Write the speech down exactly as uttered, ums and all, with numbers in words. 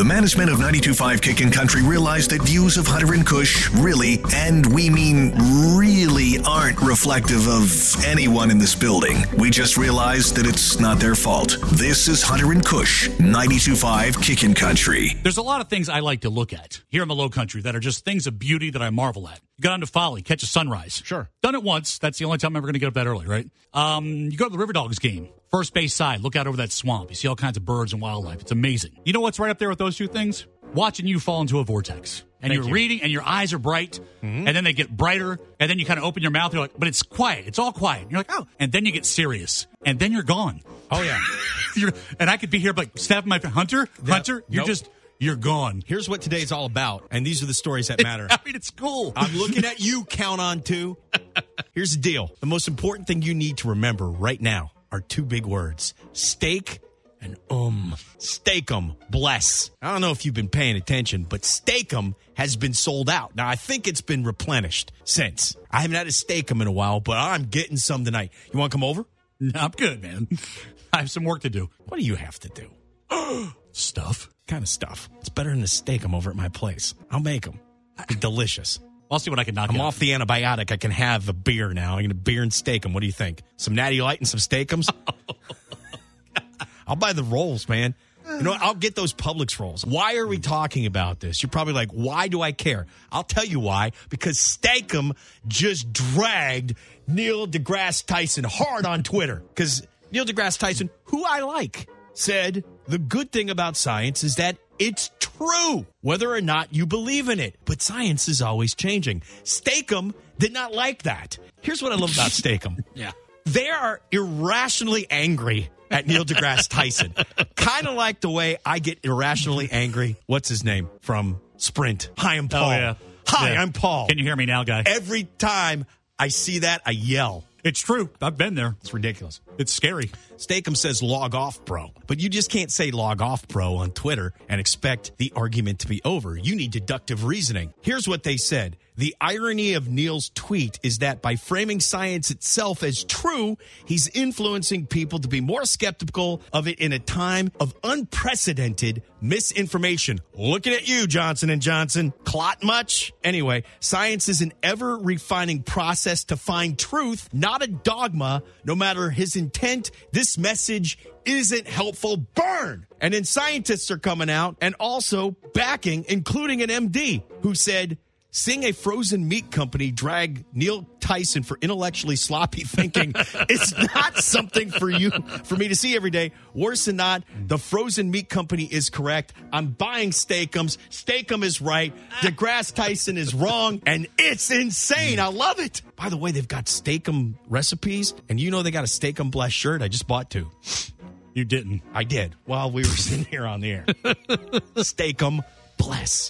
The management of ninety-two point five Kickin' Country realized that views of Hunter and Kush really, and we mean really, aren't reflective of anyone in this building. We just realized that it's not their fault. This is Hunter and Kush, ninety-two point five Kickin' Country. There's a lot of things I like to look at here in the Lowcountry that are just things of beauty that I marvel at. You go down to Folly, catch a sunrise. Sure. Done it once. That's the only time I'm ever going to get up that early, right? Um, you go to the River Dogs game. First base side, look out over that swamp. You see all kinds of birds and wildlife. It's amazing. You know what's right up there with those two things? Watching you fall into a vortex. And Thank you're you. reading, and your eyes are bright, mm-hmm. and then they get brighter, and then you kind of open your mouth, and you're like, but it's quiet. It's all quiet. And you're like, oh. And then you get serious, and then you're gone. Oh, yeah. you're, and I could be here, but stabbing my Hunter, no, Hunter, you're nope. just... You're gone. Here's what today's all about, and these are the stories that matter. I mean, it's cool. I'm looking at you, Count On Two. Here's the deal. The most important thing you need to remember right now are two big words. Steak and um. Steak-umm. Bless. I don't know if you've been paying attention, but Steak-umm has been sold out. Now, I think it's been replenished since. I haven't had a Steak-umm in a while, but I'm getting some tonight. You want to come over? No, I'm good, man. I have some work to do. What do you have to do? Stuff. Kind of stuff. It's better than to steak them over at my place. I'll make them. They're delicious. I'll see what I can knock out. I'm off the antibiotic. I can have a beer now. I'm going to beer and steak them. What do you think? Some Natty Light and some Steak-umms? I'll buy the rolls, man. You know what? I'll get those Publix rolls. Why are we talking about this? You're probably like, why do I care? I'll tell you why. Because Steak-umm just dragged Neil deGrasse Tyson hard on Twitter. Because Neil deGrasse Tyson, who I like, said, the good thing about science is that it's true, whether or not you believe in it. But science is always changing. Steak-umm did not like that. Here's what I love about Steak-umm. Yeah. They are irrationally angry at Neil deGrasse Tyson. Kind of like the way I get irrationally angry. What's his name? From Sprint. Hi, I'm Paul. Oh, yeah. Hi, yeah. I'm Paul. Can you hear me now, guy? Every time I see that, I yell. It's true. I've been there. It's ridiculous. It's scary. Steak-umm says log off, bro. But you just can't say log off, bro, on Twitter and expect the argument to be over. You need deductive reasoning. Here's what they said. The irony of Neil's tweet is that by framing science itself as true, he's influencing people to be more skeptical of it in a time of unprecedented misinformation. Looking at you, Johnson and Johnson. Clot much? Anyway, science is an ever-refining process to find truth, not a dogma. No matter his intent, this message isn't helpful. Burn! And then scientists are coming out and also backing, including an M D, who said, seeing a frozen meat company drag Neil Tyson for intellectually sloppy thinking is not something for you, for me to see every day. Worse than not, the frozen meat company is correct. I'm buying Steak-umms. Steak-umm is right. DeGrasse Tyson is wrong. And it's insane. I love it. By the way, they've got Steak-umm recipes. And you know they got a Steak-umm Bless shirt. I just bought two. You didn't. I did. While we were sitting here on the air. Steak-umm Bless.